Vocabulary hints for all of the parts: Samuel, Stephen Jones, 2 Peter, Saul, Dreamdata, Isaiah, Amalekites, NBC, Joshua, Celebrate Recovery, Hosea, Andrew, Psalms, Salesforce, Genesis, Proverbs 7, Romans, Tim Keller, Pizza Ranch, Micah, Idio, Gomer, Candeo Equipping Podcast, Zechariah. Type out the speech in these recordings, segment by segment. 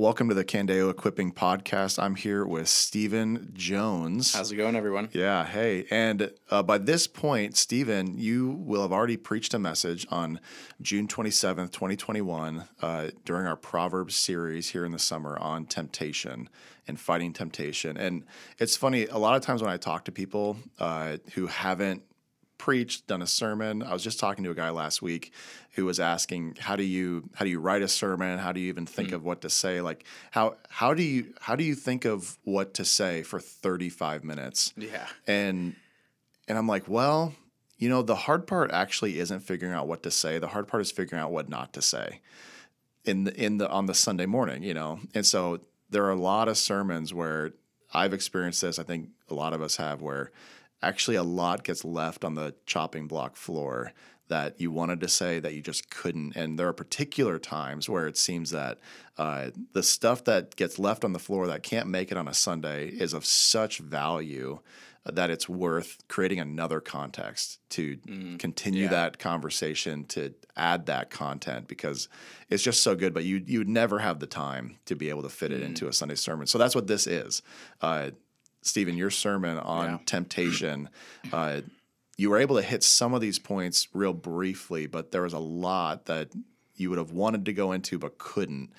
Welcome to the Candeo Equipping Podcast. I'm here with Stephen Jones. How's it going, everyone? Yeah, hey. And by this point, Stephen, you will have already preached a message on June 27th, 2021, during our Proverbs series here in the summer on temptation and fighting temptation. And it's funny, a lot of times when I talk to people who haven't preached, done a sermon. I was just talking to a guy last week who was asking, how do you write a sermon? How do you even think of what to say? Like how do you think of what to say for 35 minutes? Yeah. And I'm like, well, you know, the hard part actually isn't figuring out what to say. The hard part is figuring out what not to say on the Sunday morning, you know? And so there are a lot of sermons where I've experienced this. I think a lot of us have, where actually a lot gets left on the chopping block floor that you wanted to say that you just couldn't. And there are particular times where it seems that the stuff that gets left on the floor that can't make it on a Sunday is of such value that it's worth creating another context to continue that conversation, to add that content, because it's just so good. But you'd never have the time to be able to fit it into a Sunday sermon. So that's what this is. Stephen, your sermon on temptation, you were able to hit some of these points real briefly, but there was a lot that you would have wanted to go into but couldn't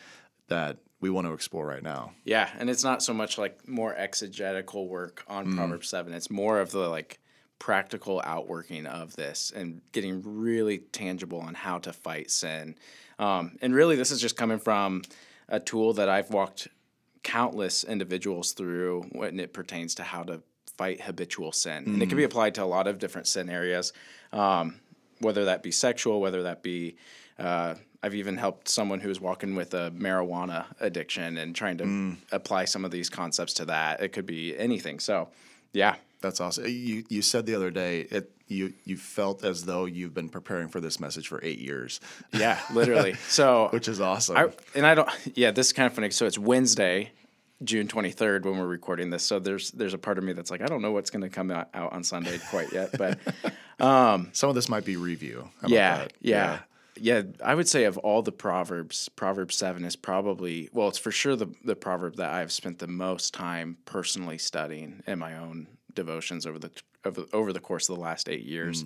that we want to explore right now. Yeah, and it's not so much like more exegetical work on Proverbs 7. It's more of the like practical outworking of this and getting really tangible on how to fight sin. And really this is just coming from a tool that I've walked countless individuals through when it pertains to how to fight habitual sin. And it can be applied to a lot of different sin areas, whether that be sexual, whether that be I've even helped someone who's walking with a marijuana addiction and trying to apply some of these concepts to that. It could be anything. So, yeah. That's awesome. You said the other day you felt as though you've been preparing for this message for 8 years. Yeah, literally. So which is awesome. This is kind of funny. So it's Wednesday, June 23rd when we're recording this. So there's a part of me that's like, I don't know what's going to come out on Sunday quite yet, but some of this might be review. Yeah, I would say of all the Proverbs, Proverbs 7 is probably, well, it's for sure the proverb that I've spent the most time personally studying in my own devotions over the course of the last 8 years,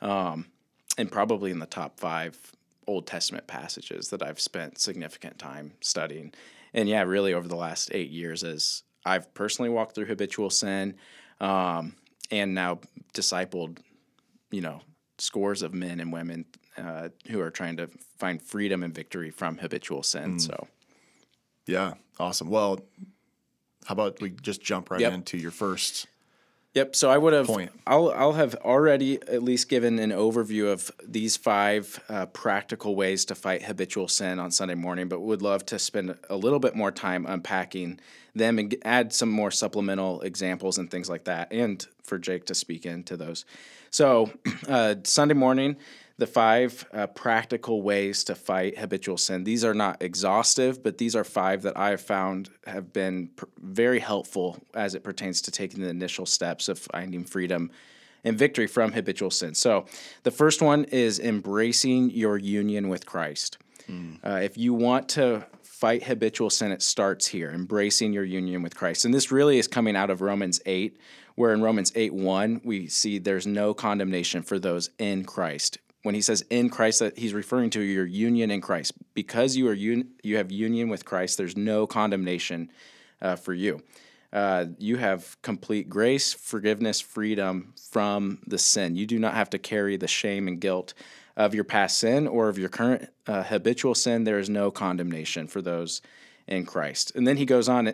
and probably in the top 5 Old Testament passages that I've spent significant time studying. And yeah, really over the last 8 years as I've personally walked through habitual sin and now discipled, you know, scores of men and women who are trying to find freedom and victory from habitual sin. So, yeah, awesome. Well, how about we just jump right into your first? Yep. So I would have. Point. I'll have already at least given an overview of these 5 practical ways to fight habitual sin on Sunday morning, but would love to spend a little bit more time unpacking them and add some more supplemental examples and things like that, and for Jake to speak into those. So Sunday morning, the 5 practical ways to fight habitual sin. These are not exhaustive, but these are 5 that I've found have been very helpful as it pertains to taking the initial steps of finding freedom and victory from habitual sin. So the first one is embracing your union with Christ. If you want to fight habitual sin, it starts here, embracing your union with Christ. And this really is coming out of Romans 8, where in Romans 8:1, we see there's no condemnation for those in Christ. When he says in Christ, that he's referring to your union in Christ. Because you have union with Christ, there's no condemnation for you. You have complete grace, forgiveness, freedom from the sin. You do not have to carry the shame and guilt of your past sin or of your current habitual sin. There is no condemnation for those in Christ. And then he goes on,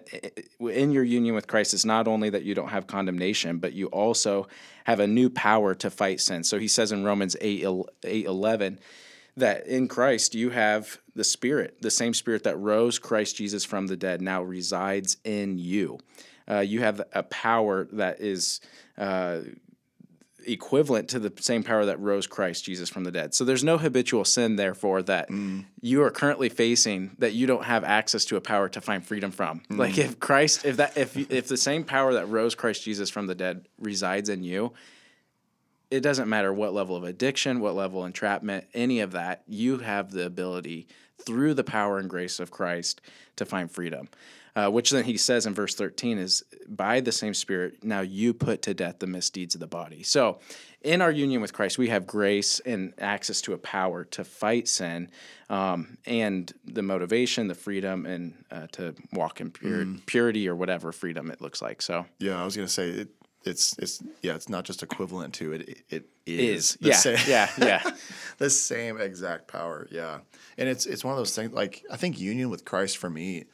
in your union with Christ, it's not only that you don't have condemnation, but you also have a new power to fight sin. So he says in Romans 8:11 that in Christ you have the Spirit, the same Spirit that rose Christ Jesus from the dead now resides in you. You have a power that is equivalent to the same power that rose Christ Jesus from the dead. So there's no habitual sin, therefore, that you are currently facing that you don't have access to a power to find freedom from. Like if Christ, if the same power that rose Christ Jesus from the dead resides in you, it doesn't matter what level of addiction, what level of entrapment, any of that, you have the ability through the power and grace of Christ to find freedom. Which then he says in verse 13 is, by the same Spirit, now you put to death the misdeeds of the body. So in our union with Christ, we have grace and access to a power to fight sin, and the motivation, the freedom, and to walk in purity or whatever freedom it looks like. So yeah, I was going to say it's not just equivalent to it. It is. Yeah. The same exact power. Yeah. And it's one of those things, like, I think union with Christ for me,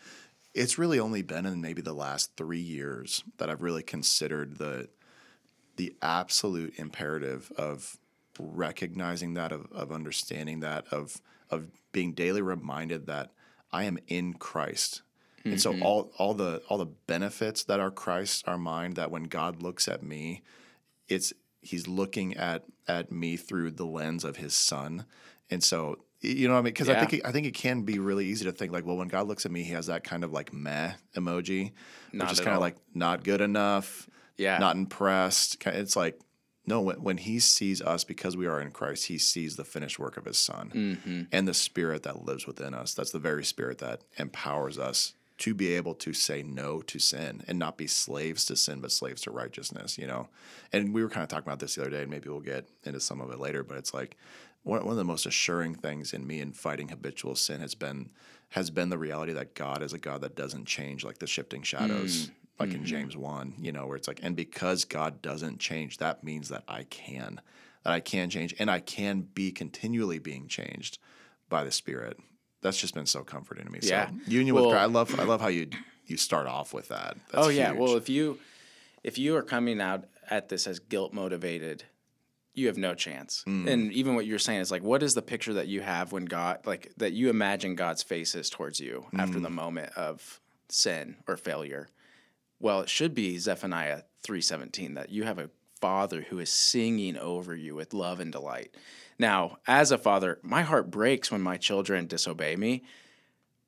it's really only been in maybe the last 3 years that I've really considered the absolute imperative of recognizing that, of understanding that, of being daily reminded that I am in Christ. Mm-hmm. And so all the benefits that are Christ are mine, that when God looks at me, he's looking at me through the lens of his son. And so, you know what I mean? Because I think it can be really easy to think like, well, when God looks at me, he has that kind of like meh emoji, which is kind of like not good enough, not impressed. It's like, no, when he sees us, because we are in Christ, he sees the finished work of his son and the Spirit that lives within us. That's the very Spirit that empowers us to be able to say no to sin and not be slaves to sin, but slaves to righteousness, you know? And we were kind of talking about this the other day, and maybe we'll get into some of it later, but it's like, one of the most assuring things in me in fighting habitual sin has been the reality that God is a God that doesn't change, like the shifting shadows, like in James 1, you know, where it's like, and because God doesn't change, that means that I can change, and I can be continually being changed by the Spirit. That's just been so comforting to me. Yeah. So union with God, I love how you start off with that. That's huge. Well, if you are coming out at this as guilt motivated, you have no chance. And even what you're saying is like, what is the picture that you have when God, like, that you imagine God's face is towards you after the moment of sin or failure? Well, it should be Zephaniah 3:17, that you have a Father who is singing over you with love and delight. Now, as a father, my heart breaks when my children disobey me,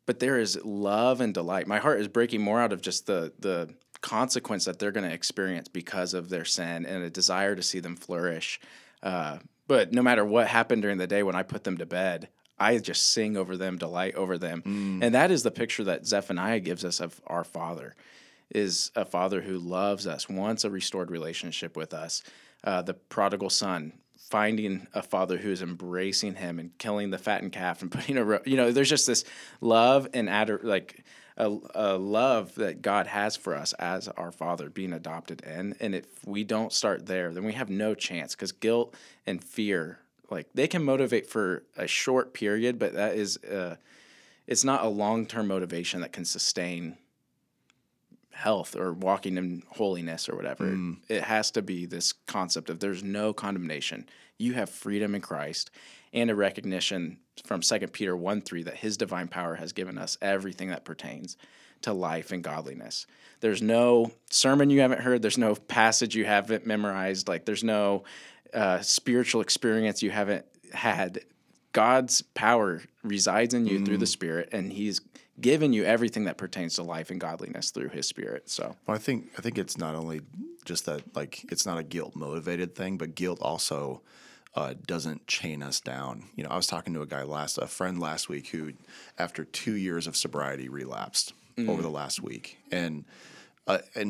but there is love and delight. My heart is breaking more out of just the consequence that they're going to experience because of their sin, and a desire to see them flourish. But no matter what happened during the day, when I put them to bed, I just sing over them, delight over them. And that is the picture that Zephaniah gives us of our Father, is a Father who loves us, wants a restored relationship with us. The prodigal son finding a father who is embracing him and killing the fattened calf and putting there's just this love and a love that God has for us as our Father, being adopted in. And if we don't start there, then we have no chance, because guilt and fear, like, they can motivate for a short period, but that is, it's not a long-term motivation that can sustain health or walking in holiness or whatever. It has to be this concept of there's no condemnation. You have freedom in Christ, and a recognition from 2 Peter 1:3 that his divine power has given us everything that pertains to life and godliness. There's no sermon you haven't heard. There's no passage you haven't memorized. Like, there's no spiritual experience you haven't had. God's power resides in you through the Spirit, and he's given you everything that pertains to life and godliness through his Spirit. So, well, I think it's not only just that, like, it's not a guilt-motivated thing, but guilt also doesn't chain us down. You know, I was talking to a friend last week who, after 2 years of sobriety, relapsed over the last week, and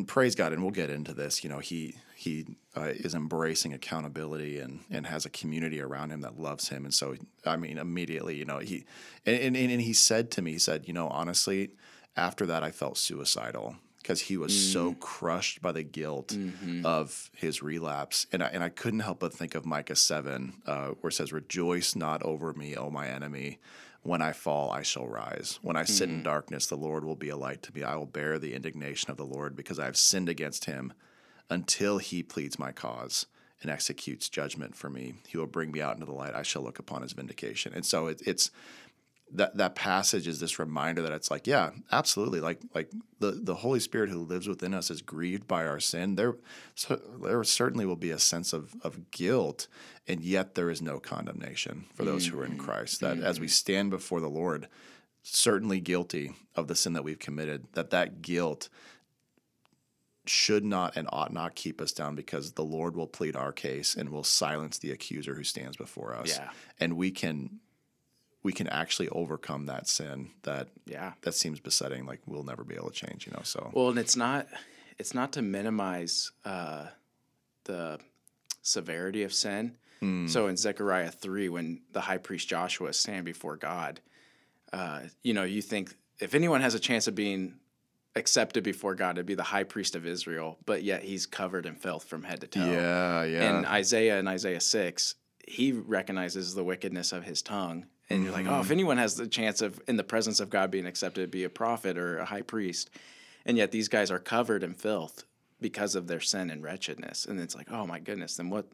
praise God. And we'll get into this. You know, he is embracing accountability and has a community around him that loves him. And so, I mean, immediately, you know, he said to me, he said, you know, honestly, after that, I felt suicidal, because he was so crushed by the guilt of his relapse. And I couldn't help but think of Micah 7, where it says, "Rejoice not over me, O my enemy. When I fall, I shall rise. When I sit in darkness, the Lord will be a light to me. I will bear the indignation of the Lord, because I have sinned against him. Until he pleads my cause and executes judgment for me, he will bring me out into the light. I shall look upon his vindication." And so it's that passage is this reminder that it's like, yeah, absolutely. Like the Holy Spirit who lives within us is grieved by our sin. There certainly will be a sense of guilt, and yet there is no condemnation for those who are in Christ. That as we stand before the Lord, certainly guilty of the sin that we've committed, that guilt should not and ought not keep us down, because the Lord will plead our case and will silence the accuser who stands before us. Yeah. And we can actually overcome that sin that seems besetting, like we'll never be able to change, you know. So well, and it's not to minimize the severity of sin. So in Zechariah 3, when the high priest Joshua is standing before God, you think if anyone has a chance of being accepted before God, it'd be the high priest of Israel, but yet he's covered in filth from head to toe. Yeah, yeah. And in Isaiah 6, he recognizes the wickedness of his tongue. And you're like, oh, if anyone has the chance of, in the presence of God, being accepted, it'd be a prophet or a high priest. And yet these guys are covered in filth because of their sin and wretchedness. And it's like, oh my goodness, then what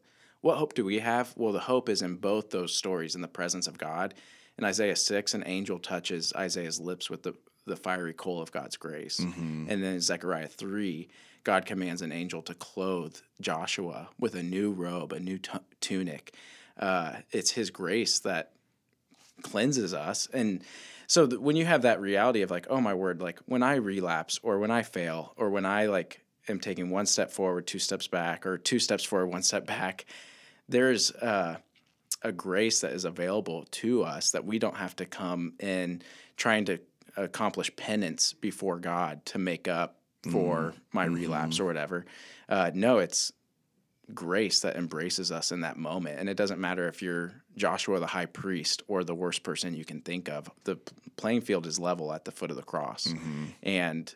hope do we have? Well, the hope is in both those stories, in the presence of God. In Isaiah 6, an angel touches Isaiah's lips with the fiery coal of God's grace. Mm-hmm. And then in Zechariah 3, God commands an angel to clothe Joshua with a new robe, a new tunic. It's his grace that cleanses us. And so when you have that reality of like, oh my word, like when I relapse or when I fail or when I like am taking one step forward, two steps back, or two steps forward, one step back, there's a grace that is available to us that we don't have to come in trying to accomplish penance before God to make up for my relapse or whatever. No, it's grace that embraces us in that moment. And it doesn't matter if you're Joshua the high priest or the worst person you can think of. The playing field is level at the foot of the cross. Mm-hmm. And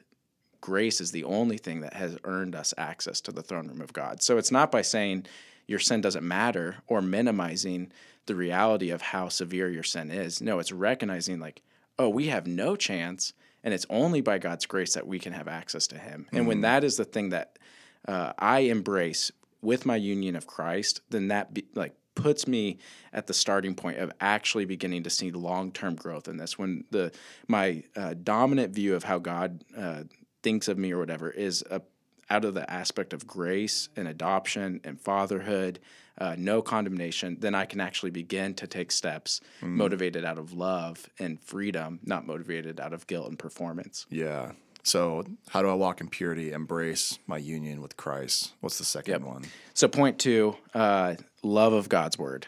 grace is the only thing that has earned us access to the throne room of God. So it's not by saying your sin doesn't matter or minimizing the reality of how severe your sin is. No, it's recognizing like, oh, we have no chance, and it's only by God's grace that we can have access to him. And when that is the thing that I embrace with my union of Christ, then that puts me at the starting point of actually beginning to see long-term growth in this. When my dominant view of how God thinks of me or whatever is out of the aspect of grace and adoption and fatherhood, no condemnation, then I can actually begin to take steps motivated out of love and freedom, not motivated out of guilt and performance. Yeah. So how do I walk in purity, embrace my union with Christ? What's the second one? So point 2, love of God's word.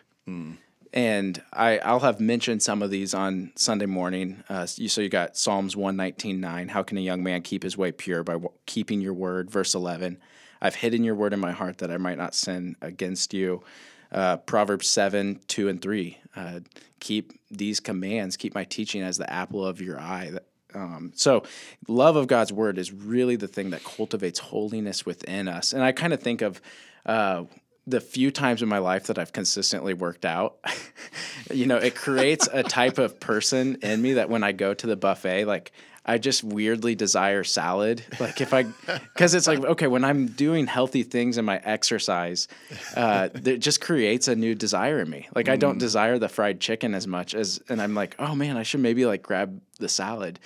And I'll have mentioned some of these on Sunday morning. So you got Psalms 119:9. How can a young man keep his way pure? By keeping your word. Verse 11, I've hidden your word in my heart that I might not sin against you. Proverbs 7:2-3. Keep these commands. Keep my teaching as the apple of your eye. So love of God's word is really the thing that cultivates holiness within us. And I kind of think of the few times in my life that I've consistently worked out, it creates a type of person in me that when I go to the buffet, like I just weirdly desire salad. Like because it's like, okay, when I'm doing healthy things in my exercise, it just creates a new desire in me. Like I don't desire the fried chicken as much and I'm like, oh man, I should maybe like grab the salad.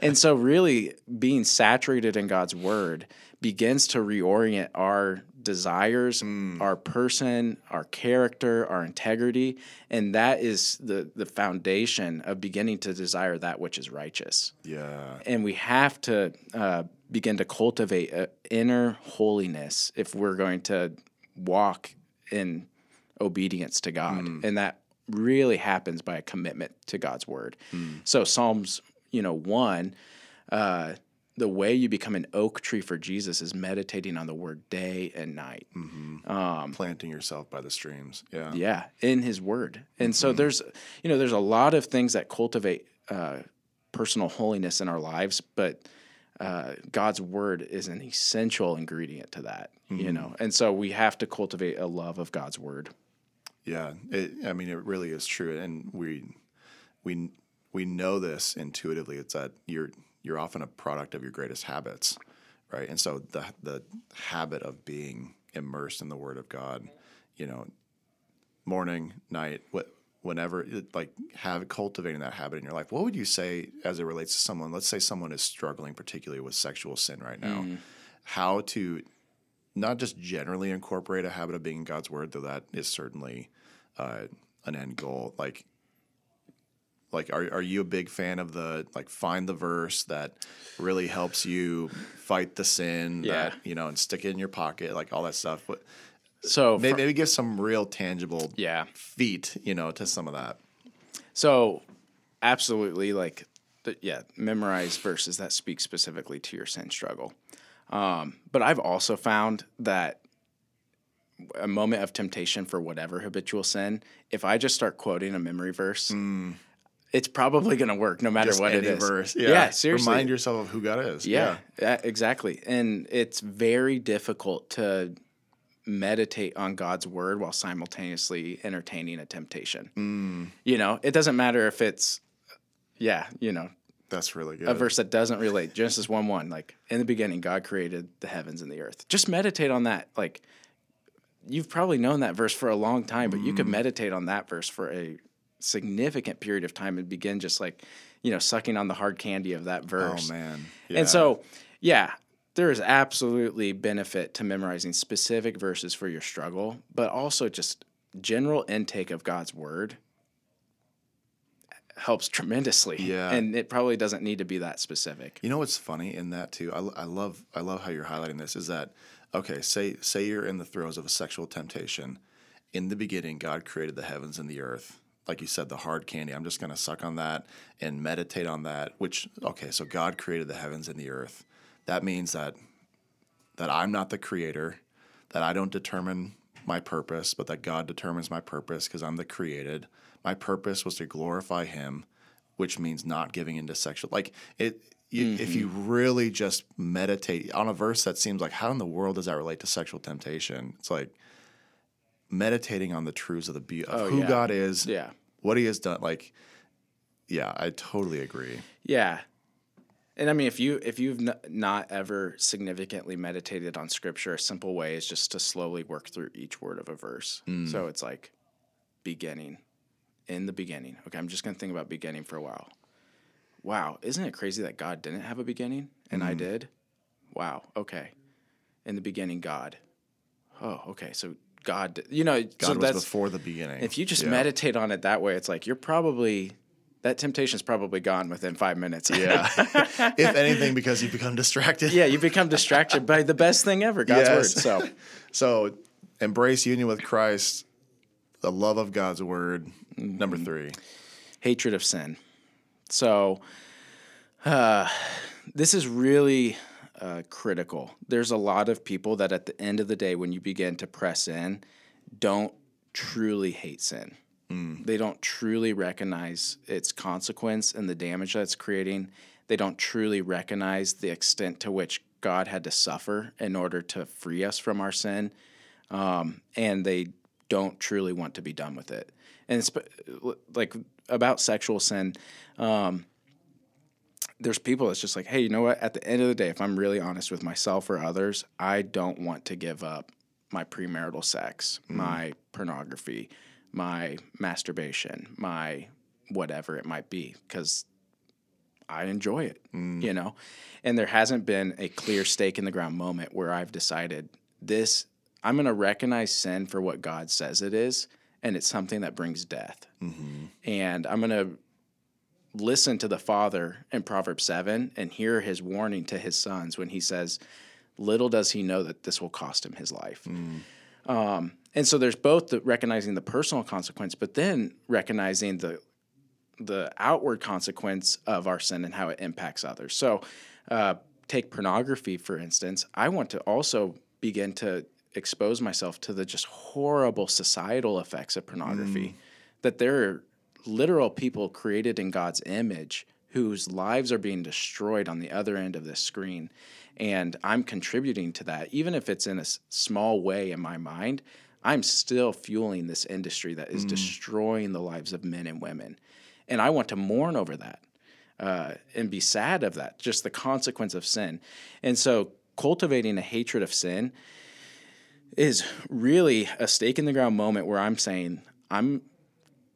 And so really being saturated in God's word begins to reorient our desires, our person, our character, our integrity. And that is the foundation of beginning to desire that which is righteous. Yeah. And we have to begin to cultivate inner holiness if we're going to walk in obedience to God. And that really happens by a commitment to God's word. So Psalms, 1, the way you become an oak tree for Jesus is meditating on the word day and night. Mm-hmm. Planting yourself by the streams. Yeah. Yeah. In his word. And so there's a lot of things that cultivate personal holiness in our lives, but God's word is an essential ingredient to that, And so we have to cultivate a love of God's word. Yeah. It really is true. And we know this intuitively. It's that you're often a product of your greatest habits, right? And so the habit of being immersed in the Word of God, morning, night, whenever, cultivating that habit in your life. What would you say as it relates to someone? Let's say someone is struggling particularly with sexual sin right now. Mm-hmm. How to not just generally incorporate a habit of being in God's Word, though that is certainly an end goal, Like, are you a big fan of the, like, find the verse that really helps you fight the sin that, you know, and stick it in your pocket, like all that stuff. But so maybe give some real tangible feat, you know, to some of that. So absolutely, like, memorize verses that speak specifically to your sin struggle. But I've also found that a moment of temptation for whatever habitual sin, if I just start quoting a memory verse, it's probably going to work no matter just what it is. Verse. Yeah, seriously. Remind yourself of who God is. Yeah, exactly. And it's very difficult to meditate on God's word while simultaneously entertaining a temptation. You know, it doesn't matter if it's, you know. That's really good. A verse that doesn't relate. Genesis 1:1, like, in the beginning, God created the heavens and the earth. Just meditate on that. Like, you've probably known that verse for a long time, but you could meditate on that verse for a significant period of time and begin just like, you know, sucking on the hard candy of that verse. Oh, man. Yeah. And so, there is absolutely benefit to memorizing specific verses for your struggle, but also just general intake of God's word helps tremendously. Yeah. And it probably doesn't need to be that specific. You know what's funny in that too? I love how you're highlighting this is that, okay, say you're in the throes of a sexual temptation. In the beginning, God created the heavens and the earth. Like you said, the hard candy. I'm just going to suck on that and meditate on that, which, okay, so God created the heavens and the earth. That means that I'm not the creator, that I don't determine my purpose, but that God determines my purpose because I'm the created. My purpose was to glorify him, which means not giving into sexual. Like, if you really just meditate on a verse that seems like, how in the world does that relate to sexual temptation? It's like meditating on the truths of the beauty of who God is, what he has done. Like, I totally agree. Yeah. And I mean, if you've not ever significantly meditated on scripture, a simple way is just to slowly work through each word of a verse. So it's like beginning, in the beginning. Okay, I'm just going to think about beginning for a while. Wow, isn't it crazy that God didn't have a beginning and I did? Wow, okay. In the beginning, God. Oh, okay, so God, you know. God so was that's, before the beginning. If you just meditate on it that way, it's like you're probably... That temptation's probably gone within 5 minutes. If anything, because you've become distracted. Yeah, you've become distracted by the best thing ever, God's word. So embrace union with Christ, the love of God's word. Number 3. Hatred of sin. So this is really critical. There's a lot of people that at the end of the day, when you begin to press in, don't truly hate sin. They don't truly recognize its consequence and the damage that's creating. They don't truly recognize the extent to which God had to suffer in order to free us from our sin, and they don't truly want to be done with it. And it's, like about sexual sin, there's people that's just like, hey, you know what? At the end of the day, if I'm really honest with myself or others, I don't want to give up my premarital sex, my pornography, my masturbation, my whatever it might be, because I enjoy it, you know? And there hasn't been a clear stake in the ground moment where I've decided this, I'm going to recognize sin for what God says it is, and it's something that brings death. And I'm going to listen to the Father in Proverbs 7 and hear his warning to his sons when he says, little does he know that this will cost him his life. And so there's both the recognizing the personal consequence, but then recognizing the outward consequence of our sin and how it impacts others. So take pornography, for instance. I want to also begin to expose myself to the just horrible societal effects of pornography, that there are literal people created in God's image whose lives are being destroyed on the other end of this screen. And I'm contributing to that, even if it's in a small way in my mind. I'm still fueling this industry that is destroying the lives of men and women. And I want to mourn over that and be sad of that, just the consequence of sin. And so cultivating a hatred of sin is really a stake-in-the-ground moment where I'm saying, I'm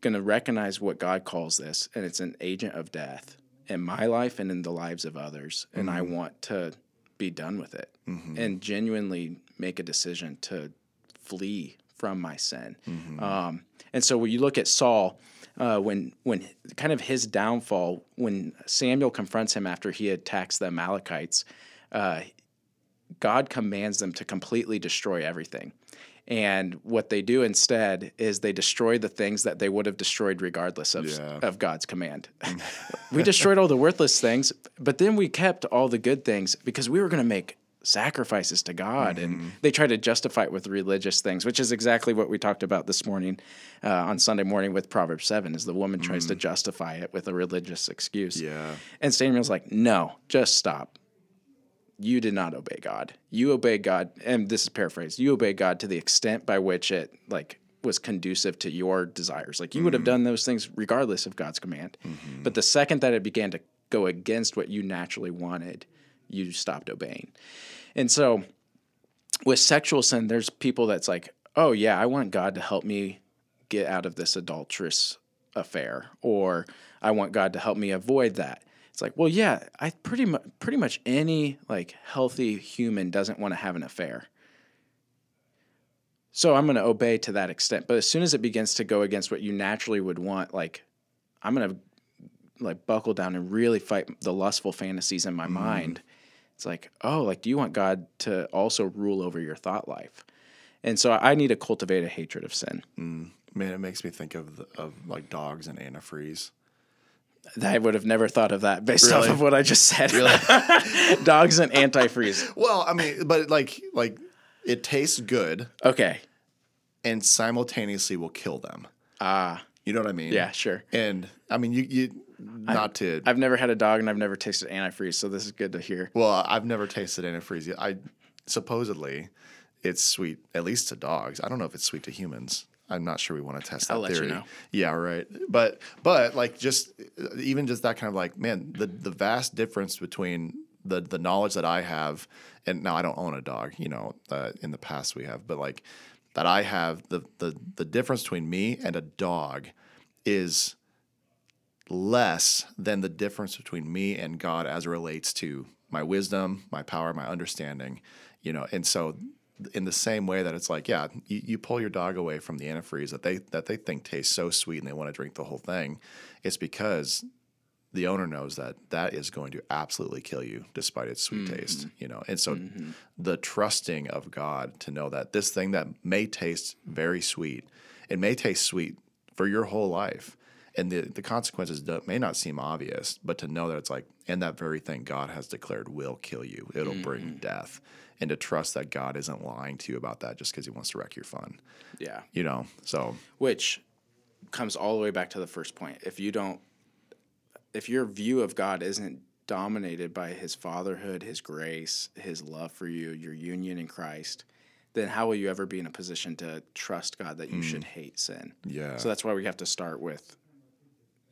going to recognize what God calls this, and it's an agent of death in my life and in the lives of others, and I want to be done with it and genuinely make a decision to flee from my sin. And so when you look at Saul, when kind of his downfall, when Samuel confronts him after he attacks the Amalekites, God commands them to completely destroy everything. And what they do instead is they destroy the things that they would have destroyed regardless of God's command. We destroyed all the worthless things, but then we kept all the good things because we were going to make sacrifices to God. Mm-hmm. And they try to justify it with religious things, which is exactly what we talked about this morning on Sunday morning with Proverbs 7, is the woman tries to justify it with a religious excuse. Yeah. And Samuel's like, no, just stop. You did not obey God. You obeyed God, and this is paraphrased, you obeyed God to the extent by which it like was conducive to your desires. Like you would have done those things regardless of God's command. Mm-hmm. But the second that it began to go against what you naturally wanted, you stopped obeying. And so with sexual sin, there's people that's like, oh yeah, I want God to help me get out of this adulterous affair, or I want God to help me avoid that. It's like, well, yeah, I pretty much any like healthy human doesn't want to have an affair. So I'm going to obey to that extent. But as soon as it begins to go against what you naturally would want, like I'm going to like buckle down and really fight the lustful fantasies in my mind. It's like, oh, like do you want God to also rule over your thought life? And so I need to cultivate a hatred of sin. Man, it makes me think of like dogs and antifreeze. I would have never thought of that based off of what I just said. Really? Dogs and antifreeze. Well, I mean, but like it tastes good. Okay. And simultaneously will kill them. Ah. You know what I mean? Yeah, sure. And I mean, I've never had a dog and I've never tasted antifreeze, so this is good to hear. Well, I've never tasted antifreeze yet. Supposedly it's sweet, at least to dogs. I don't know if it's sweet to humans. I'm not sure we want to test that theory. I'll let you know. Yeah, right. But like just even just that kind of like, man, the vast difference between the knowledge that I have, and now I don't own a dog, you know, in the past we have, but like that I have, the difference between me and a dog is less than the difference between me and God as it relates to my wisdom, my power, my understanding, you know. And so in the same way that it's like, yeah, you pull your dog away from the antifreeze that they think tastes so sweet and they want to drink the whole thing, it's because the owner knows that is going to absolutely kill you despite its sweet taste, you know. And so the trusting of God to know that this thing that may taste very sweet, it may taste sweet for your whole life, and the consequences may not seem obvious, but to know that it's like, and that very thing God has declared will kill you, it'll bring death. And to trust that God isn't lying to you about that just because he wants to wreck your fun. Yeah. You know, so. Which comes all the way back to the first point. If your view of God isn't dominated by his fatherhood, his grace, his love for you, your union in Christ, then how will you ever be in a position to trust God that you should hate sin? Yeah. So that's why we have to start with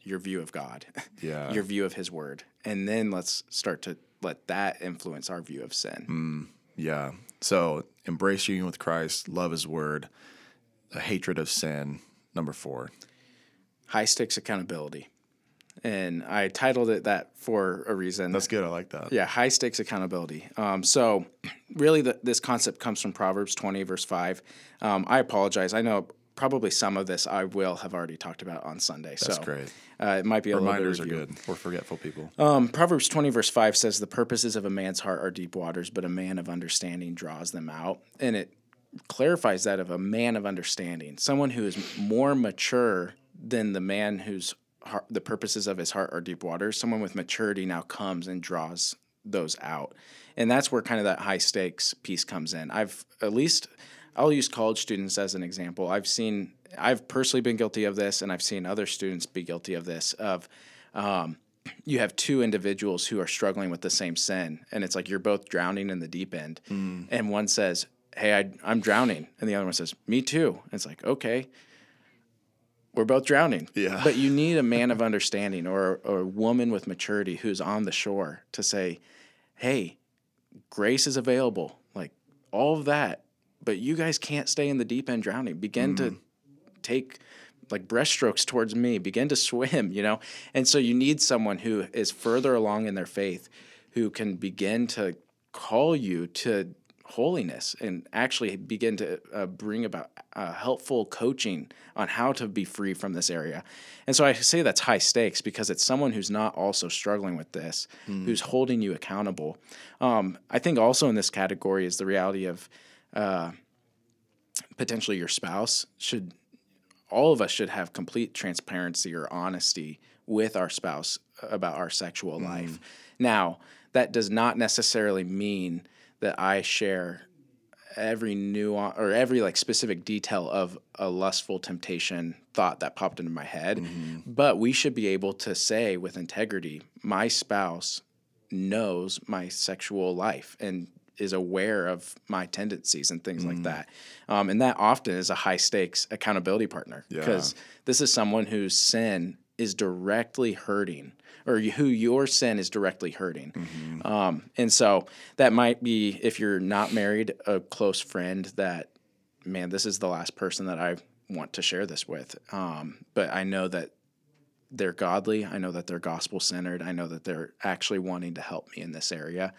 your view of God, your view of his word. And then let's start to let that influence our view of sin. Yeah. So embrace union with Christ, love his word, a hatred of sin. Number 4. High stakes accountability. And I titled it that for a reason. That's good. I like that. Yeah. High stakes accountability. So really this concept comes from Proverbs 20 verse 5. I apologize. I know probably some of this I will have already talked about on Sunday. That's great. It might be a reminders little bit of are good. We're forgetful people. Proverbs 20 verse 5 says, the purposes of a man's heart are deep waters, but a man of understanding draws them out. And it clarifies that of a man of understanding, someone who is more mature than the man whose heart, the purposes of his heart are deep waters. Someone with maturity now comes and draws those out. And that's where kind of that high stakes piece comes in. I'll use college students as an example. I've personally been guilty of this, and I've seen other students be guilty of this, you have two individuals who are struggling with the same sin, and it's like you're both drowning in the deep end. And one says, hey, I'm drowning. And the other one says, me too. And it's like, okay, we're both drowning. Yeah. But you need a man of understanding or a woman with maturity who's on the shore to say, hey, grace is available, like all of that. But you guys can't stay in the deep end drowning. Begin to take like breaststrokes towards me. Begin to swim, you know? And so you need someone who is further along in their faith who can begin to call you to holiness and actually begin to bring about helpful coaching on how to be free from this area. And so I say that's high stakes because it's someone who's not also struggling with this, who's holding you accountable. I think also in this category is the reality of potentially your spouse. All of us should have complete transparency or honesty with our spouse about our sexual life. Now, that does not necessarily mean that I share every nuance or every specific detail of a lustful temptation thought that popped into my head. But we should be able to say with integrity, my spouse knows my sexual life and is aware of my tendencies and things like that. And that often is a high stakes accountability partner because this is someone whose sin is directly hurting or who your sin is directly hurting. And so that might be, if you're not married, a close friend that, man, this is the last person that I want to share this with. But I know that they're godly. I know that they're gospel centered. I know that they're actually wanting to help me in this area.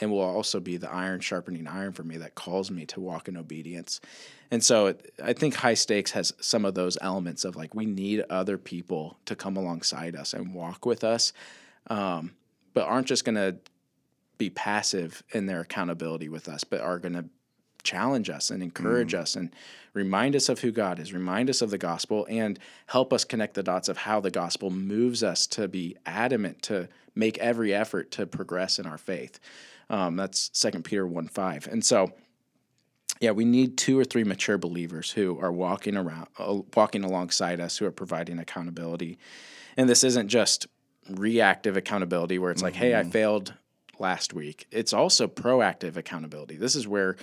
And will also be the iron sharpening iron for me that calls me to walk in obedience. And so I think high stakes has some of those elements of we need other people to come alongside us and walk with us, but aren't just going to be passive in their accountability with us, but are going to challenge us and encourage us and remind us of who God is, remind us of the gospel, and help us connect the dots of how the gospel moves us to be adamant, to make every effort to progress in our faith. That's 2 Peter 1:5. And so, yeah, we need two or three mature believers who are walking alongside us, who are providing accountability. And this isn't just reactive accountability where it's hey, I failed last week. It's also proactive accountability. This is where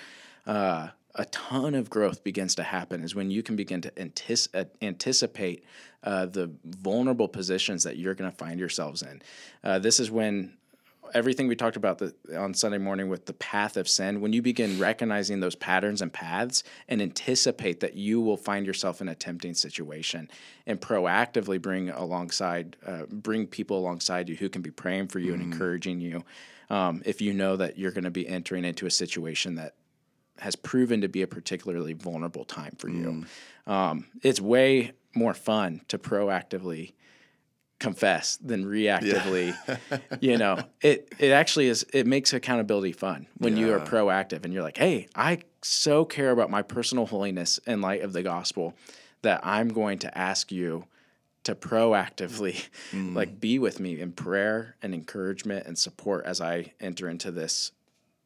a ton of growth begins to happen, is when you can begin to anticipate the vulnerable positions that you're going to find yourselves in. This is when everything we talked about on Sunday morning with the path of sin, when you begin recognizing those patterns and paths and anticipate that you will find yourself in a tempting situation and proactively bring people alongside you who can be praying for you and encouraging you. If you know that you're going to be entering into a situation that has proven to be a particularly vulnerable time for you. It's way more fun to proactively confess than reactively, it actually is. It makes accountability fun when you are proactive and you're like, hey, I so care about my personal holiness in light of the gospel that I'm going to ask you to proactively be with me in prayer and encouragement and support as I enter into this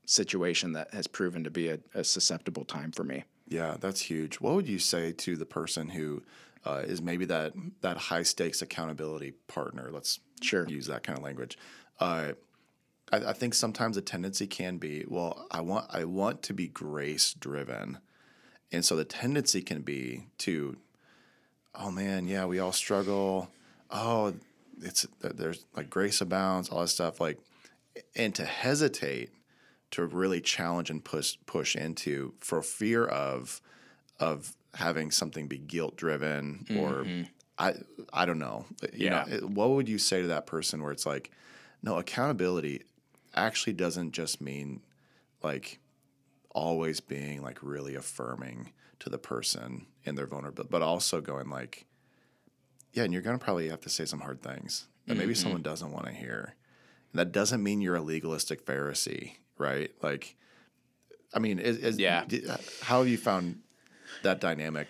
situation that has proven to be a susceptible time for me. Yeah, that's huge. What would you say to the person who is maybe that high stakes accountability partner? Let's use that kind of language. I think sometimes the tendency can be, well, I want to be grace driven, and so the tendency can be to, oh man, yeah, we all struggle. Oh, it's there's grace abounds, all that stuff. And to hesitate to really challenge and push into for fear of having something be guilt driven or I don't know. You know, what would you say to that person where it's no, accountability actually doesn't just mean always being really affirming to the person in their vulnerability, but also going and you're going to probably have to say some hard things that maybe someone doesn't want to hear. And that doesn't mean you're a legalistic Pharisee, right? How have you found that dynamic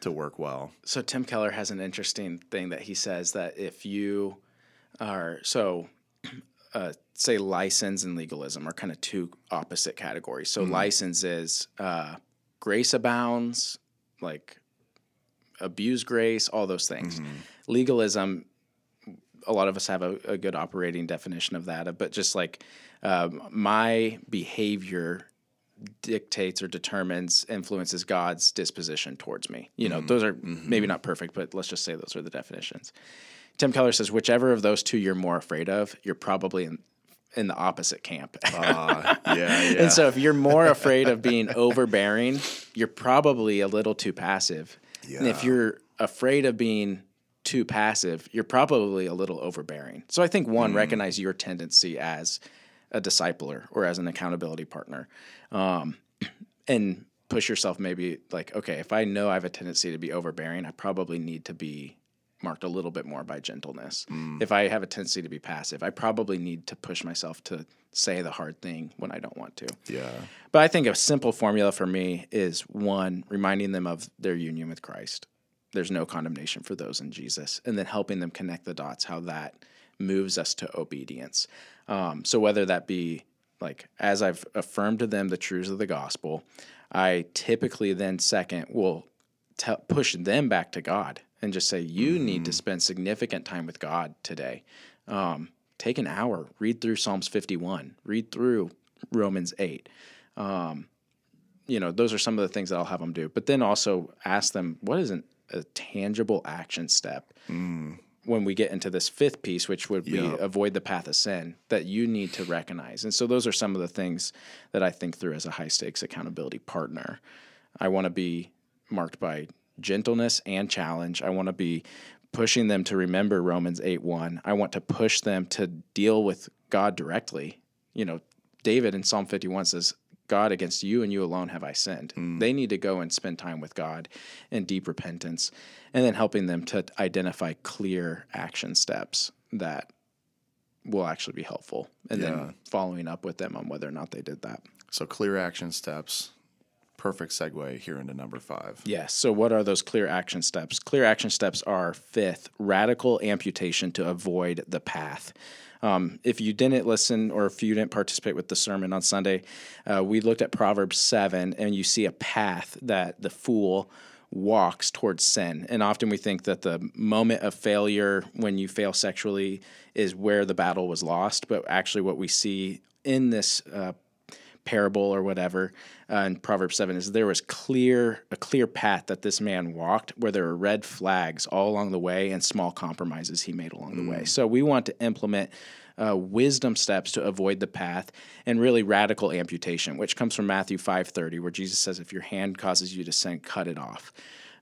to work well? So Tim Keller has an interesting thing that he says that if you are say license and legalism are kind of two opposite categories. So license is grace abounds, abuse grace, all those things. Legalism, a lot of us have a good operating definition of that, but just my behavior dictates or determines, influences God's disposition towards me. Those are maybe not perfect, but let's just say those are the definitions. Tim Keller says, whichever of those two you're more afraid of, you're probably in the opposite camp. And so if you're more afraid of being overbearing, you're probably a little too passive. Yeah. And if you're afraid of being too passive, you're probably a little overbearing. So I think recognize your tendency as a discipler or as an accountability partner, and push yourself maybe like, okay, if I know I have a tendency to be overbearing, I probably need to be marked a little bit more by gentleness. Mm. If I have a tendency to be passive, I probably need to push myself to say the hard thing when I don't want to. Yeah. But I think a simple formula for me is, one, reminding them of their union with Christ. There's no condemnation for those in Jesus. And then helping them connect the dots, how that moves us to obedience. So whether that be like, as I've affirmed to them the truths of the gospel, I typically then second will push them back to God and just say, you need to spend significant time with God today. Take an hour, read through Psalms 51, read through Romans 8. Those are some of the things that I'll have them do. But then also ask them, what is a tangible action step when we get into this fifth piece, which would be avoid the path of sin, that you need to recognize? And so those are some of the things that I think through as a high-stakes accountability partner. I want to be marked by gentleness and challenge. I want to be pushing them to remember Romans 8:1. I want to push them to deal with God directly. David in Psalm 51 says, God, against you and you alone have I sinned. They need to go and spend time with God in deep repentance, and then helping them to identify clear action steps that will actually be helpful, and then following up with them on whether or not they did that. So clear action steps. Perfect segue here into number 5. Yes. So what are those clear action steps? Clear action steps are, fifth, radical amputation to avoid the path. If you didn't listen or if you didn't participate with the sermon on Sunday, we looked at Proverbs 7, and you see a path that the fool walks towards sin. And often we think that the moment of failure when you fail sexually is where the battle was lost. But actually what we see in this parable or whatever in Proverbs 7 is there was a clear path that this man walked where there were red flags all along the way and small compromises he made along the way. So we want to implement wisdom steps to avoid the path, and really radical amputation, which comes from Matthew 5:30, where Jesus says, if your hand causes you to sin, cut it off.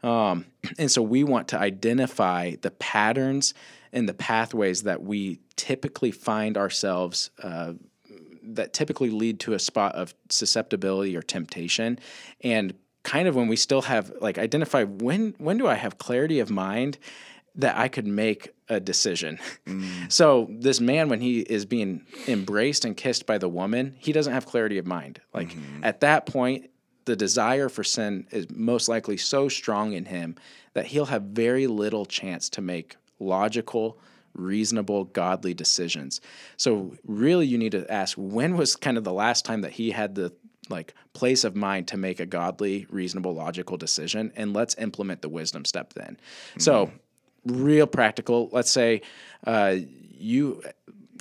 And so we want to identify the patterns and the pathways that we typically find ourselves that typically lead to a spot of susceptibility or temptation. And kind of when we still have, like, identify when do I have clarity of mind that I could make a decision? So this man, when he is being embraced and kissed by the woman, he doesn't have clarity of mind. Like at that point, the desire for sin is most likely so strong in him that he'll have very little chance to make logical, reasonable, godly decisions. So really you need to ask, when was kind of the last time that he had the place of mind to make a godly, reasonable, logical decision? And let's implement the wisdom step then. So real practical, let's say you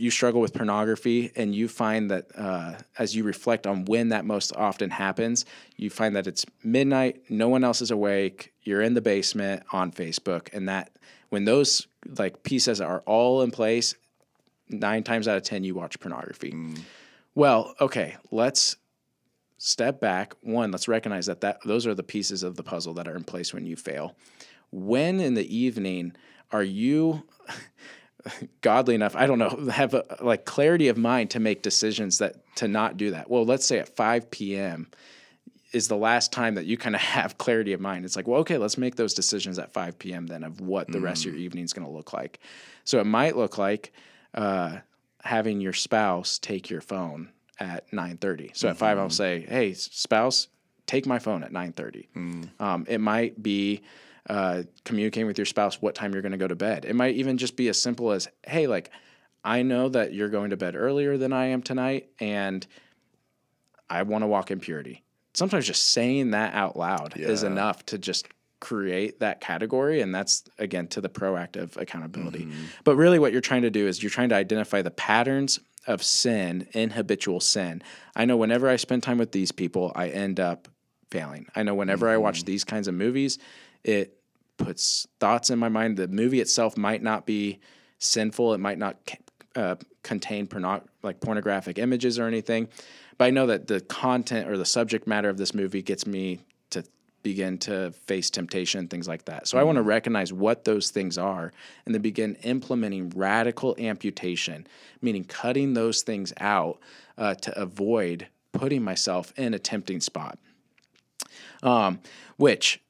struggle with pornography, and you find that as you reflect on when that most often happens, you find that it's midnight, no one else is awake, you're in the basement on Facebook, and that when those pieces are all in place, 9 times out of 10, you watch pornography. Well, okay, let's step back. One, let's recognize that those are the pieces of the puzzle that are in place when you fail. When in the evening are you godly enough, I don't know, have a clarity of mind to make decisions that to not do that? Well, let's say at 5 p.m., is the last time that you kind of have clarity of mind. It's like, well, okay, let's make those decisions at 5 p.m. then of what the rest of your evening is going to look like. So it might look like having your spouse take your phone at 9:30. So at 5, I'll say, hey, spouse, take my phone at 9:30. It might be communicating with your spouse what time you're going to go to bed. It might even just be as simple as, hey, I know that you're going to bed earlier than I am tonight, and I want to walk in purity. Sometimes just saying that out loud is enough to just create that category. And that's, again, to the proactive accountability. But really what you're trying to do is you're trying to identify the patterns of sin and habitual sin. I know whenever I spend time with these people, I end up failing. I know whenever I watch these kinds of movies, it puts thoughts in my mind. The movie itself might not be sinful. It might not contain pornographic images or anything. But I know that the content or the subject matter of this movie gets me to begin to face temptation and things like that. So I want to recognize what those things are and then begin implementing radical amputation, meaning cutting those things out to avoid putting myself in a tempting spot. Which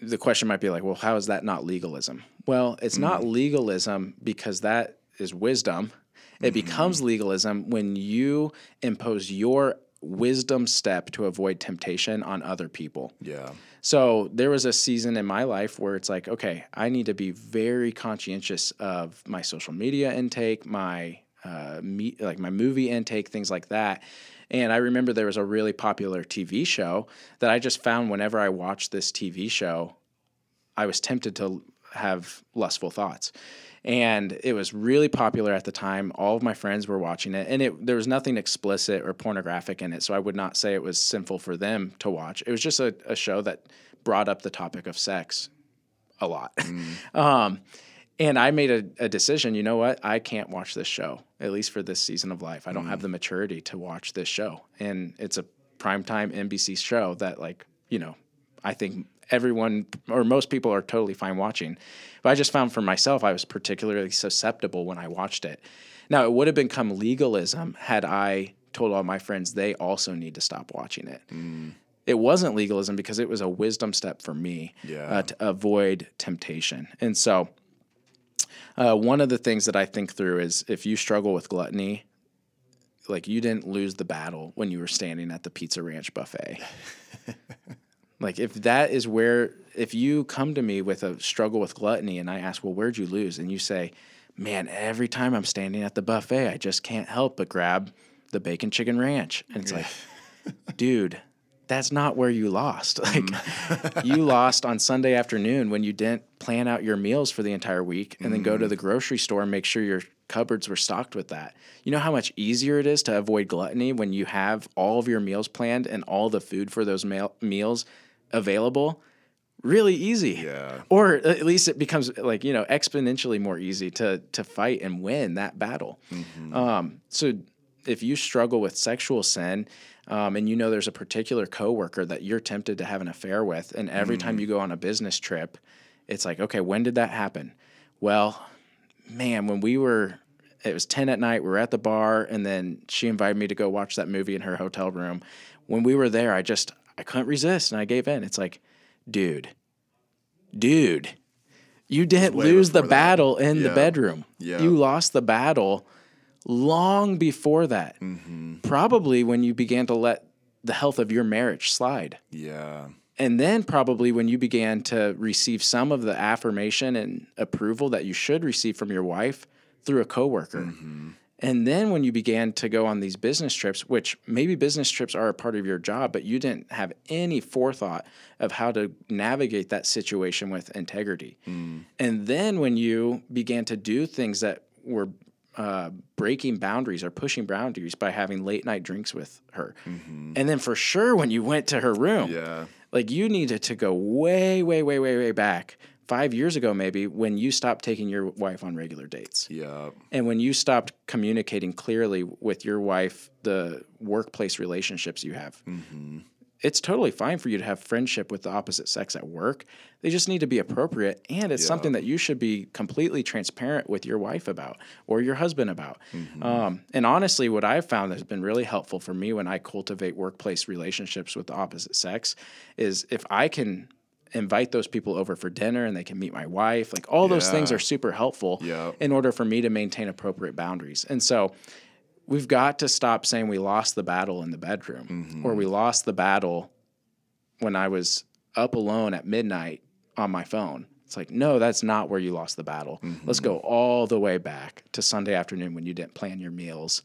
the question might be like, well, how is that not legalism? Well, it's not legalism because that is wisdom. It becomes legalism when you impose your wisdom step to avoid temptation on other people. Yeah. So there was a season in my life where it's like, okay, I need to be very conscientious of my social media intake, my my movie intake, things like that. And I remember there was a really popular TV show that I just found whenever I watched this TV show, I was tempted to have lustful thoughts. And it was really popular at the time. All of my friends were watching it. And there was nothing explicit or pornographic in it, so I would not say it was sinful for them to watch. It was just a show that brought up the topic of sex a lot. And I made a decision, you know what? I can't watch this show, at least for this season of life. I don't have the maturity to watch this show. And it's a primetime NBC show that, like, you know, I think everyone or most people are totally fine watching. But I just found for myself I was particularly susceptible when I watched it. Now, it would have become legalism had I told all my friends they also need to stop watching it. It wasn't legalism because it was a wisdom step for me to avoid temptation. And so one of the things that I think through is if you struggle with gluttony, like you didn't lose the battle when you were standing at the Pizza Ranch buffet. Like if that is where, if you come to me with a struggle with gluttony and I ask, well, where'd you lose? And you say, man, every time I'm standing at the buffet, I just can't help but grab the bacon chicken ranch. And it's like, dude, that's not where you lost. Like you lost on Sunday afternoon when you didn't plan out your meals for the entire week and then go to the grocery store and make sure your cupboards were stocked with that. You know how much easier it is to avoid gluttony when you have all of your meals planned and all the food for those meals available? Really easy. Yeah. Or at least it becomes like, you know, exponentially more easy to fight and win that battle. So if you struggle with sexual sin, and you know there's a particular coworker that you're tempted to have an affair with, and every time you go on a business trip, it's like, okay, when did that happen? Well, man, when it was 10 at night, we were at the bar, and then she invited me to go watch that movie in her hotel room. When we were there, I couldn't resist, and I gave in. It's like, dude, you didn't lose the battle in the bedroom. Yeah. You lost the battle long before that, probably when you began to let the health of your marriage slide. Yeah. And then probably when you began to receive some of the affirmation and approval that you should receive from your wife through a coworker. And then when you began to go on these business trips, which maybe business trips are a part of your job, but you didn't have any forethought of how to navigate that situation with integrity. And then when you began to do things that were breaking boundaries or pushing boundaries by having late night drinks with her. And then for sure, when you went to her room, like you needed to go way, way, way, way, way back 5 years ago, maybe when you stopped taking your wife on regular dates. Yeah. And when you stopped communicating clearly with your wife, the workplace relationships you have, it's totally fine for you to have friendship with the opposite sex at work. They just need to be appropriate. And it's something that you should be completely transparent with your wife about or your husband about. And honestly, what I've found has been really helpful for me when I cultivate workplace relationships with the opposite sex is if I can invite those people over for dinner and they can meet my wife, like all those things are super helpful in order for me to maintain appropriate boundaries. And so we've got to stop saying we lost the battle in the bedroom or we lost the battle when I was up alone at midnight on my phone. It's like, no, that's not where you lost the battle. Let's go all the way back to Sunday afternoon when you didn't plan your meals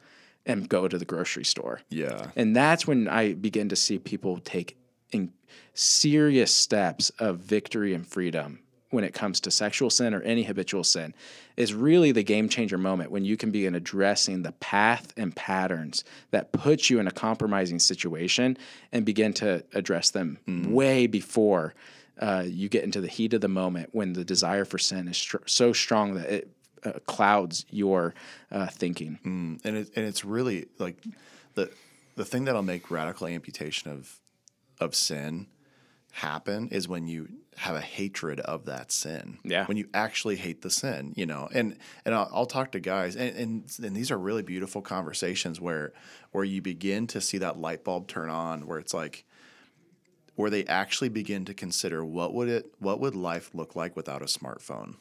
and go to the grocery store. Yeah. And that's when I begin to see people take in serious steps of victory and freedom when it comes to sexual sin or any habitual sin, is really the game changer moment when you can begin addressing the path and patterns that put you in a compromising situation and begin to address them way before you get into the heat of the moment when the desire for sin is so strong that it clouds your thinking. And it's really like the thing that'll make radical amputation of sin happen is when you have a hatred of that sin. Yeah. When you actually hate the sin, you know, and I'll talk to guys and these are really beautiful conversations where you begin to see that light bulb turn on, where it's like, where they actually begin to consider what would life look like without a smartphone?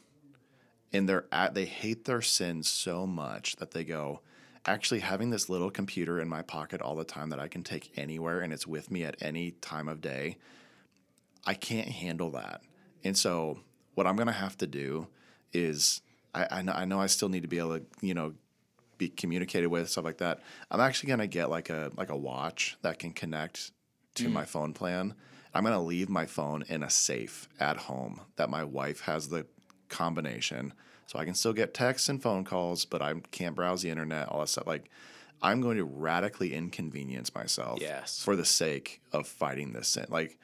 And they hate their sin so much that they go, actually having this little computer in my pocket all the time that I can take anywhere and it's with me at any time of day, I can't handle that. And so what I'm going to have to do is I know I still need to be able to, you know, be communicated with, stuff like that. I'm actually going to get like a watch that can connect to my phone plan. I'm going to leave my phone in a safe at home that my wife has the combination. So I can still get texts and phone calls, but I can't browse the internet, all that stuff. Like, I'm going to radically inconvenience myself for the sake of fighting this sin. Like,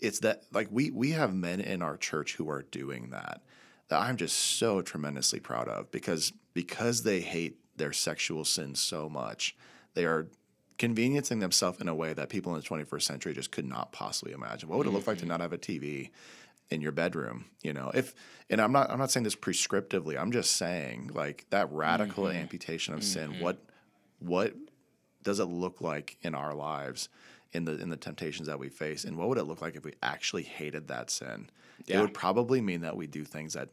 it's that, like, we have men in our church who are doing that I'm just so tremendously proud of because they hate their sexual sin so much. They are conveniencing themselves in a way that people in the 21st century just could not possibly imagine. What would it look like to not have a TV in your bedroom, you know? And I'm not saying this prescriptively. I'm just saying, like, that radical amputation of sin, what does it look like in our lives, in the temptations that we face? And what would it look like if we actually hated that sin? Yeah. It would probably mean that we do things that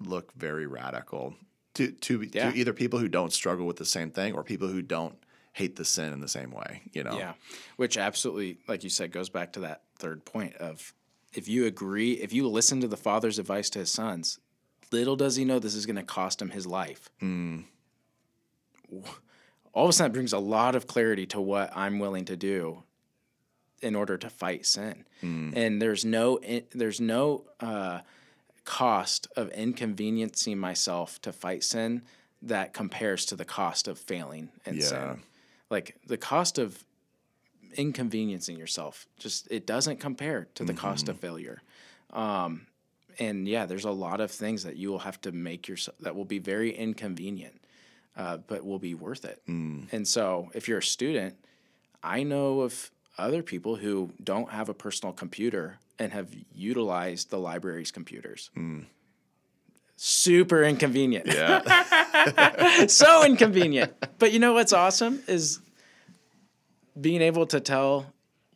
look very radical to either people who don't struggle with the same thing or people who don't hate the sin in the same way, you know? Yeah, which absolutely, like you said, goes back to that third point of, if you listen to the father's advice to his sons, little does he know this is going to cost him his life. Mm. All of a sudden, it brings a lot of clarity to what I'm willing to do in order to fight sin. Mm. And there's no cost of inconveniencing myself to fight sin that compares to the cost of failing in sin. Like, the cost of inconveniencing yourself, just, it doesn't compare to the cost of failure. And there's a lot of things that you will have to make yourself that will be very inconvenient, but will be worth it. Mm. And so if you're a student, I know of other people who don't have a personal computer and have utilized the library's computers. Mm. Super inconvenient. Yeah. So inconvenient. But you know what's awesome is being able to tell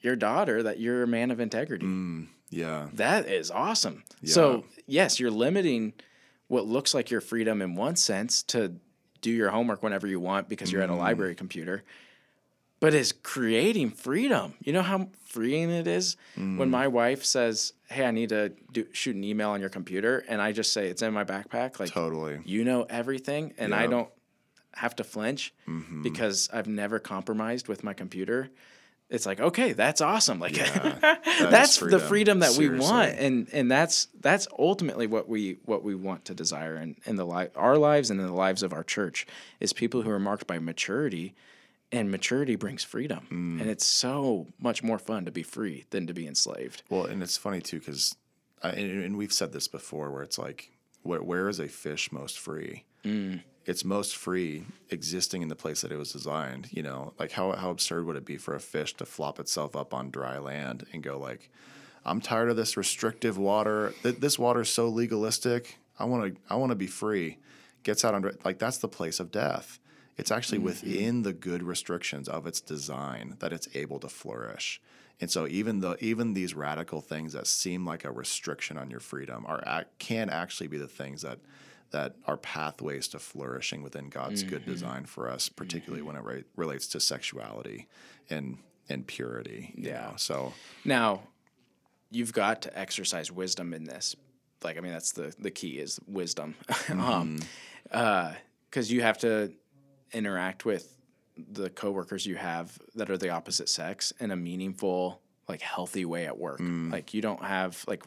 your daughter that you're a man of integrity. Mm, yeah. That is awesome. Yeah. So, yes, you're limiting what looks like your freedom in one sense to do your homework whenever you want because you're at a library computer, but it's creating freedom. You know how freeing it is when my wife says, hey, I need to shoot an email on your computer, and I just say, it's in my backpack. Like, totally. You know everything, and I don't have to flinch because I've never compromised with my computer. It's like, okay, that's awesome. Like, that's freedom. The freedom that Seriously. We want. And that's ultimately what we want to desire in our lives and in the lives of our church is people who are marked by maturity, and maturity brings freedom. Mm. And it's so much more fun to be free than to be enslaved. Well, and it's funny too, because and we've said this before where it's like, where is a fish most free? Mm. It's most free existing in the place that it was designed, you know, like how absurd would it be for a fish to flop itself up on dry land and go like, I'm tired of this restrictive water. This water is so legalistic. I want to be free. Gets out on, like, that's the place of death. It's actually within the good restrictions of its design that it's able to flourish. And so even these radical things that seem like a restriction on your freedom can actually be the things that are pathways to flourishing within God's good design for us, particularly when it relates to sexuality and purity. You know? So now you've got to exercise wisdom in this. Like, I mean, that's the key is wisdom. Cause you have to interact with the coworkers you have that are the opposite sex in a meaningful, like, healthy way at work. Mm. Like, you don't have, like,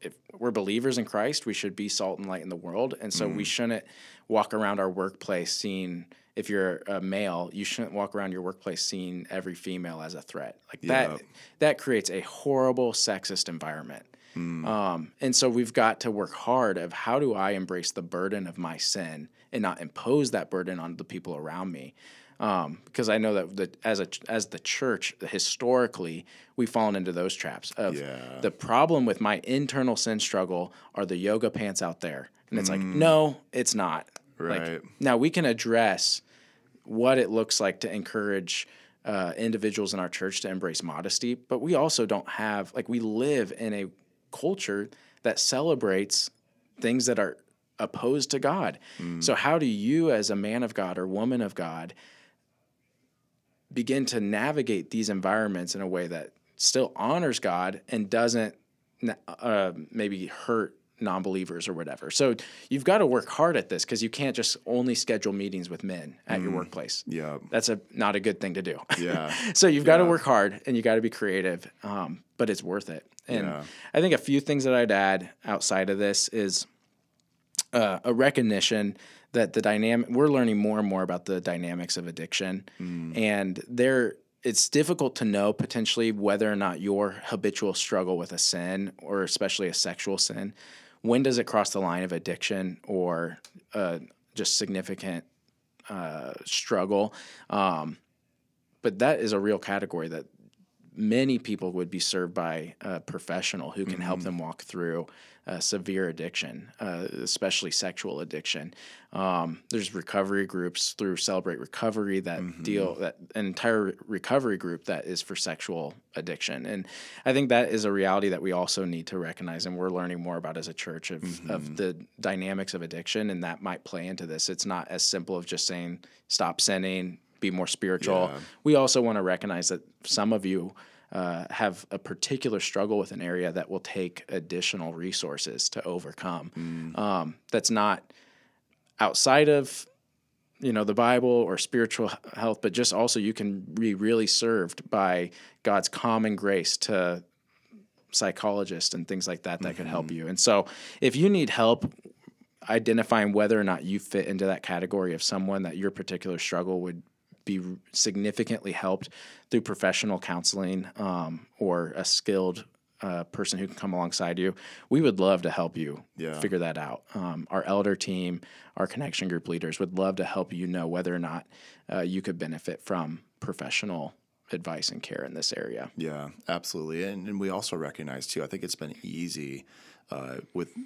if we're believers in Christ, we should be salt and light in the world. And so we shouldn't walk around our workplace seeing, if you're a male, you shouldn't walk around your workplace seeing every female as a threat. Like that creates a horrible sexist environment. Mm. And so we've got to work hard of how do I embrace the burden of my sin and not impose that burden on the people around me. Because I know that as the church, historically, we've fallen into those traps of the problem with my internal sin struggle are the yoga pants out there. And it's like, no, it's not. Right. Like, now, we can address what it looks like to encourage individuals in our church to embrace modesty, but we also don't have, like, we live in a culture that celebrates things that are opposed to God. So how do you, as a man of God or woman of God, begin to navigate these environments in a way that still honors God and doesn't maybe hurt non-believers or whatever? So you've got to work hard at this, because you can't just only schedule meetings with men at your workplace. Yeah. That's not a good thing to do. Yeah. So you've got to work hard, and you got to be creative, but it's worth it. And I think a few things that I'd add outside of this is a recognition that the dynamic, we're learning more and more about the dynamics of addiction, and it's difficult to know potentially whether or not your habitual struggle with a sin, or especially a sexual sin, when does it cross the line of addiction or just significant struggle. But that is a real category that many people would be served by a professional who can help them walk through severe addiction, especially sexual addiction. There's recovery groups through Celebrate Recovery that deal that an entire recovery group that is for sexual addiction. And I think that is a reality that we also need to recognize. And we're learning more about as a church of the dynamics of addiction. And that might play into this. It's not as simple of just saying, stop sinning, be more spiritual. Yeah. We also want to recognize that some of you have a particular struggle with an area that will take additional resources to overcome. That's not outside of, the Bible or spiritual health, but just also you can be really served by God's common grace to psychologists and things like that that could help you. And so if you need help identifying whether or not you fit into that category of someone that your particular struggle would be significantly helped through professional counseling, or a skilled person who can come alongside you, we would love to help you figure that out. Our elder team, our connection group leaders would love to help you know whether or not you could benefit from professional advice and care in this area. Yeah, absolutely. And we also recognize, too, I think it's been easy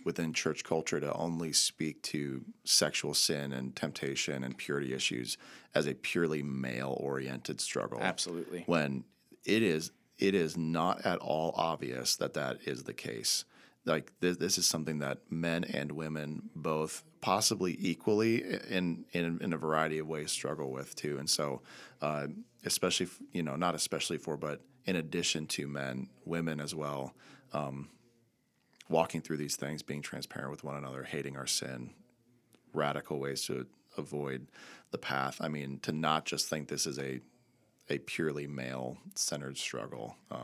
within church culture to only speak to sexual sin and temptation and purity issues as a purely male-oriented struggle. Absolutely. When it is not at all obvious that is the case. Like, this is something that men and women both possibly equally in a variety of ways struggle with, too. And so but in addition to men, women as well, walking through these things, being transparent with one another, hating our sin, radical ways to avoid the path. I mean, to not just think this is a purely male-centered struggle. I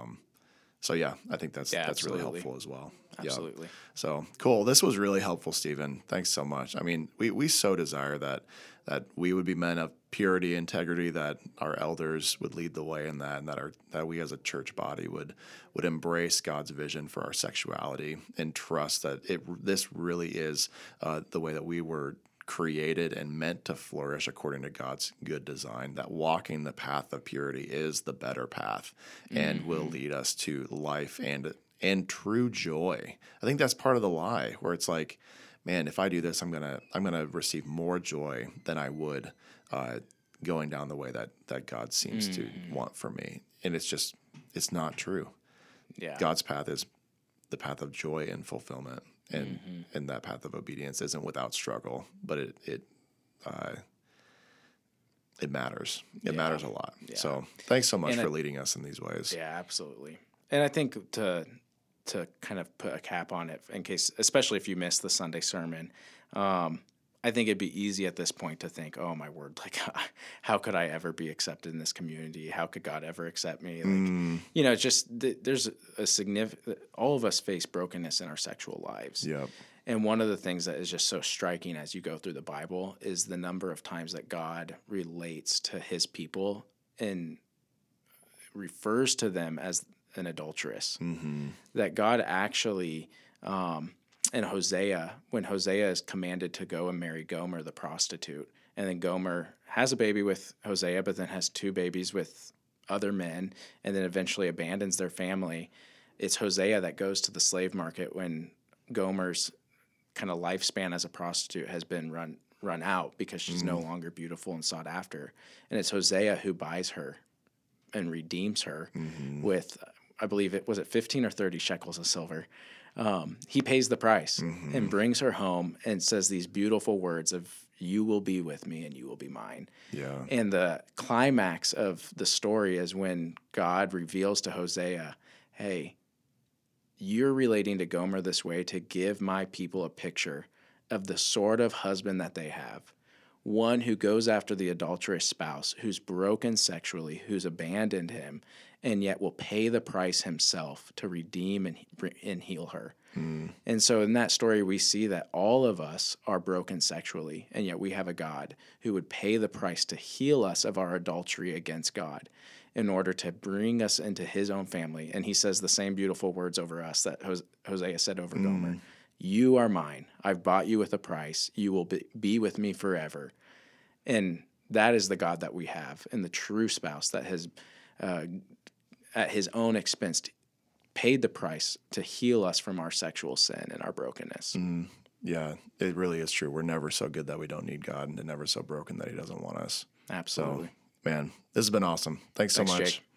think that's really helpful as well. Absolutely. Yeah. So cool. This was really helpful, Stephen. Thanks so much. I mean, we so desire that we would be men of purity, integrity, that our elders would lead the way in that, and that we as a church body would embrace God's vision for our sexuality and trust that this really is the way that we were created and meant to flourish according to God's good design, that walking the path of purity is the better path and will lead us to life and true joy. I think that's part of the lie, where it's like, man, if I do this, I'm gonna receive more joy than I would going down the way that God seems to want for me. And it's not true. Yeah. God's path is the path of joy and fulfillment. And and that path of obedience isn't without struggle, but it matters. It matters a lot. Yeah. So thanks so much for leading us in these ways. Yeah, absolutely. And I think to kind of put a cap on it, in case, especially if you missed the Sunday sermon, I think it'd be easy at this point to think, oh, my word, like, how could I ever be accepted in this community? How could God ever accept me? Like, there's a significant, all of us face brokenness in our sexual lives. Yep. And one of the things that is just so striking as you go through the Bible is the number of times that God relates to his people and refers to them as an adulteress. Mm-hmm. That God actually... and Hosea, when Hosea is commanded to go and marry Gomer, the prostitute, And then Gomer has a baby with Hosea, but then has two babies with other men, and then eventually abandons their family. It's Hosea that goes to the slave market when Gomer's kind of lifespan as a prostitute has been run out because she's no longer beautiful and sought after. And it's Hosea who buys her and redeems her with, I believe it was 15 or 30 shekels of silver. He pays the price and brings her home and says these beautiful words of, "You will be with me and you will be mine." Yeah. And the climax of the story is when God reveals to Hosea, "Hey, you're relating to Gomer this way to give my people a picture of the sort of husband that they have, one who goes after the adulterous spouse, who's broken sexually, who's abandoned him, and yet will pay the price himself to redeem and heal her." And so in that story, we see that all of us are broken sexually, and yet we have a God who would pay the price to heal us of our adultery against God in order to bring us into his own family. And he says the same beautiful words over us that Hosea said over Gomer. "You are mine. I've bought you with a price. You will be with me forever." And that is the God that we have, and the true spouse that has, at his own expense, paid the price to heal us from our sexual sin and our brokenness. Yeah, it really is true. We're never so good that we don't need God, and never so broken that he doesn't want us. Absolutely. So, man, this has been awesome. Thanks so much. Jake.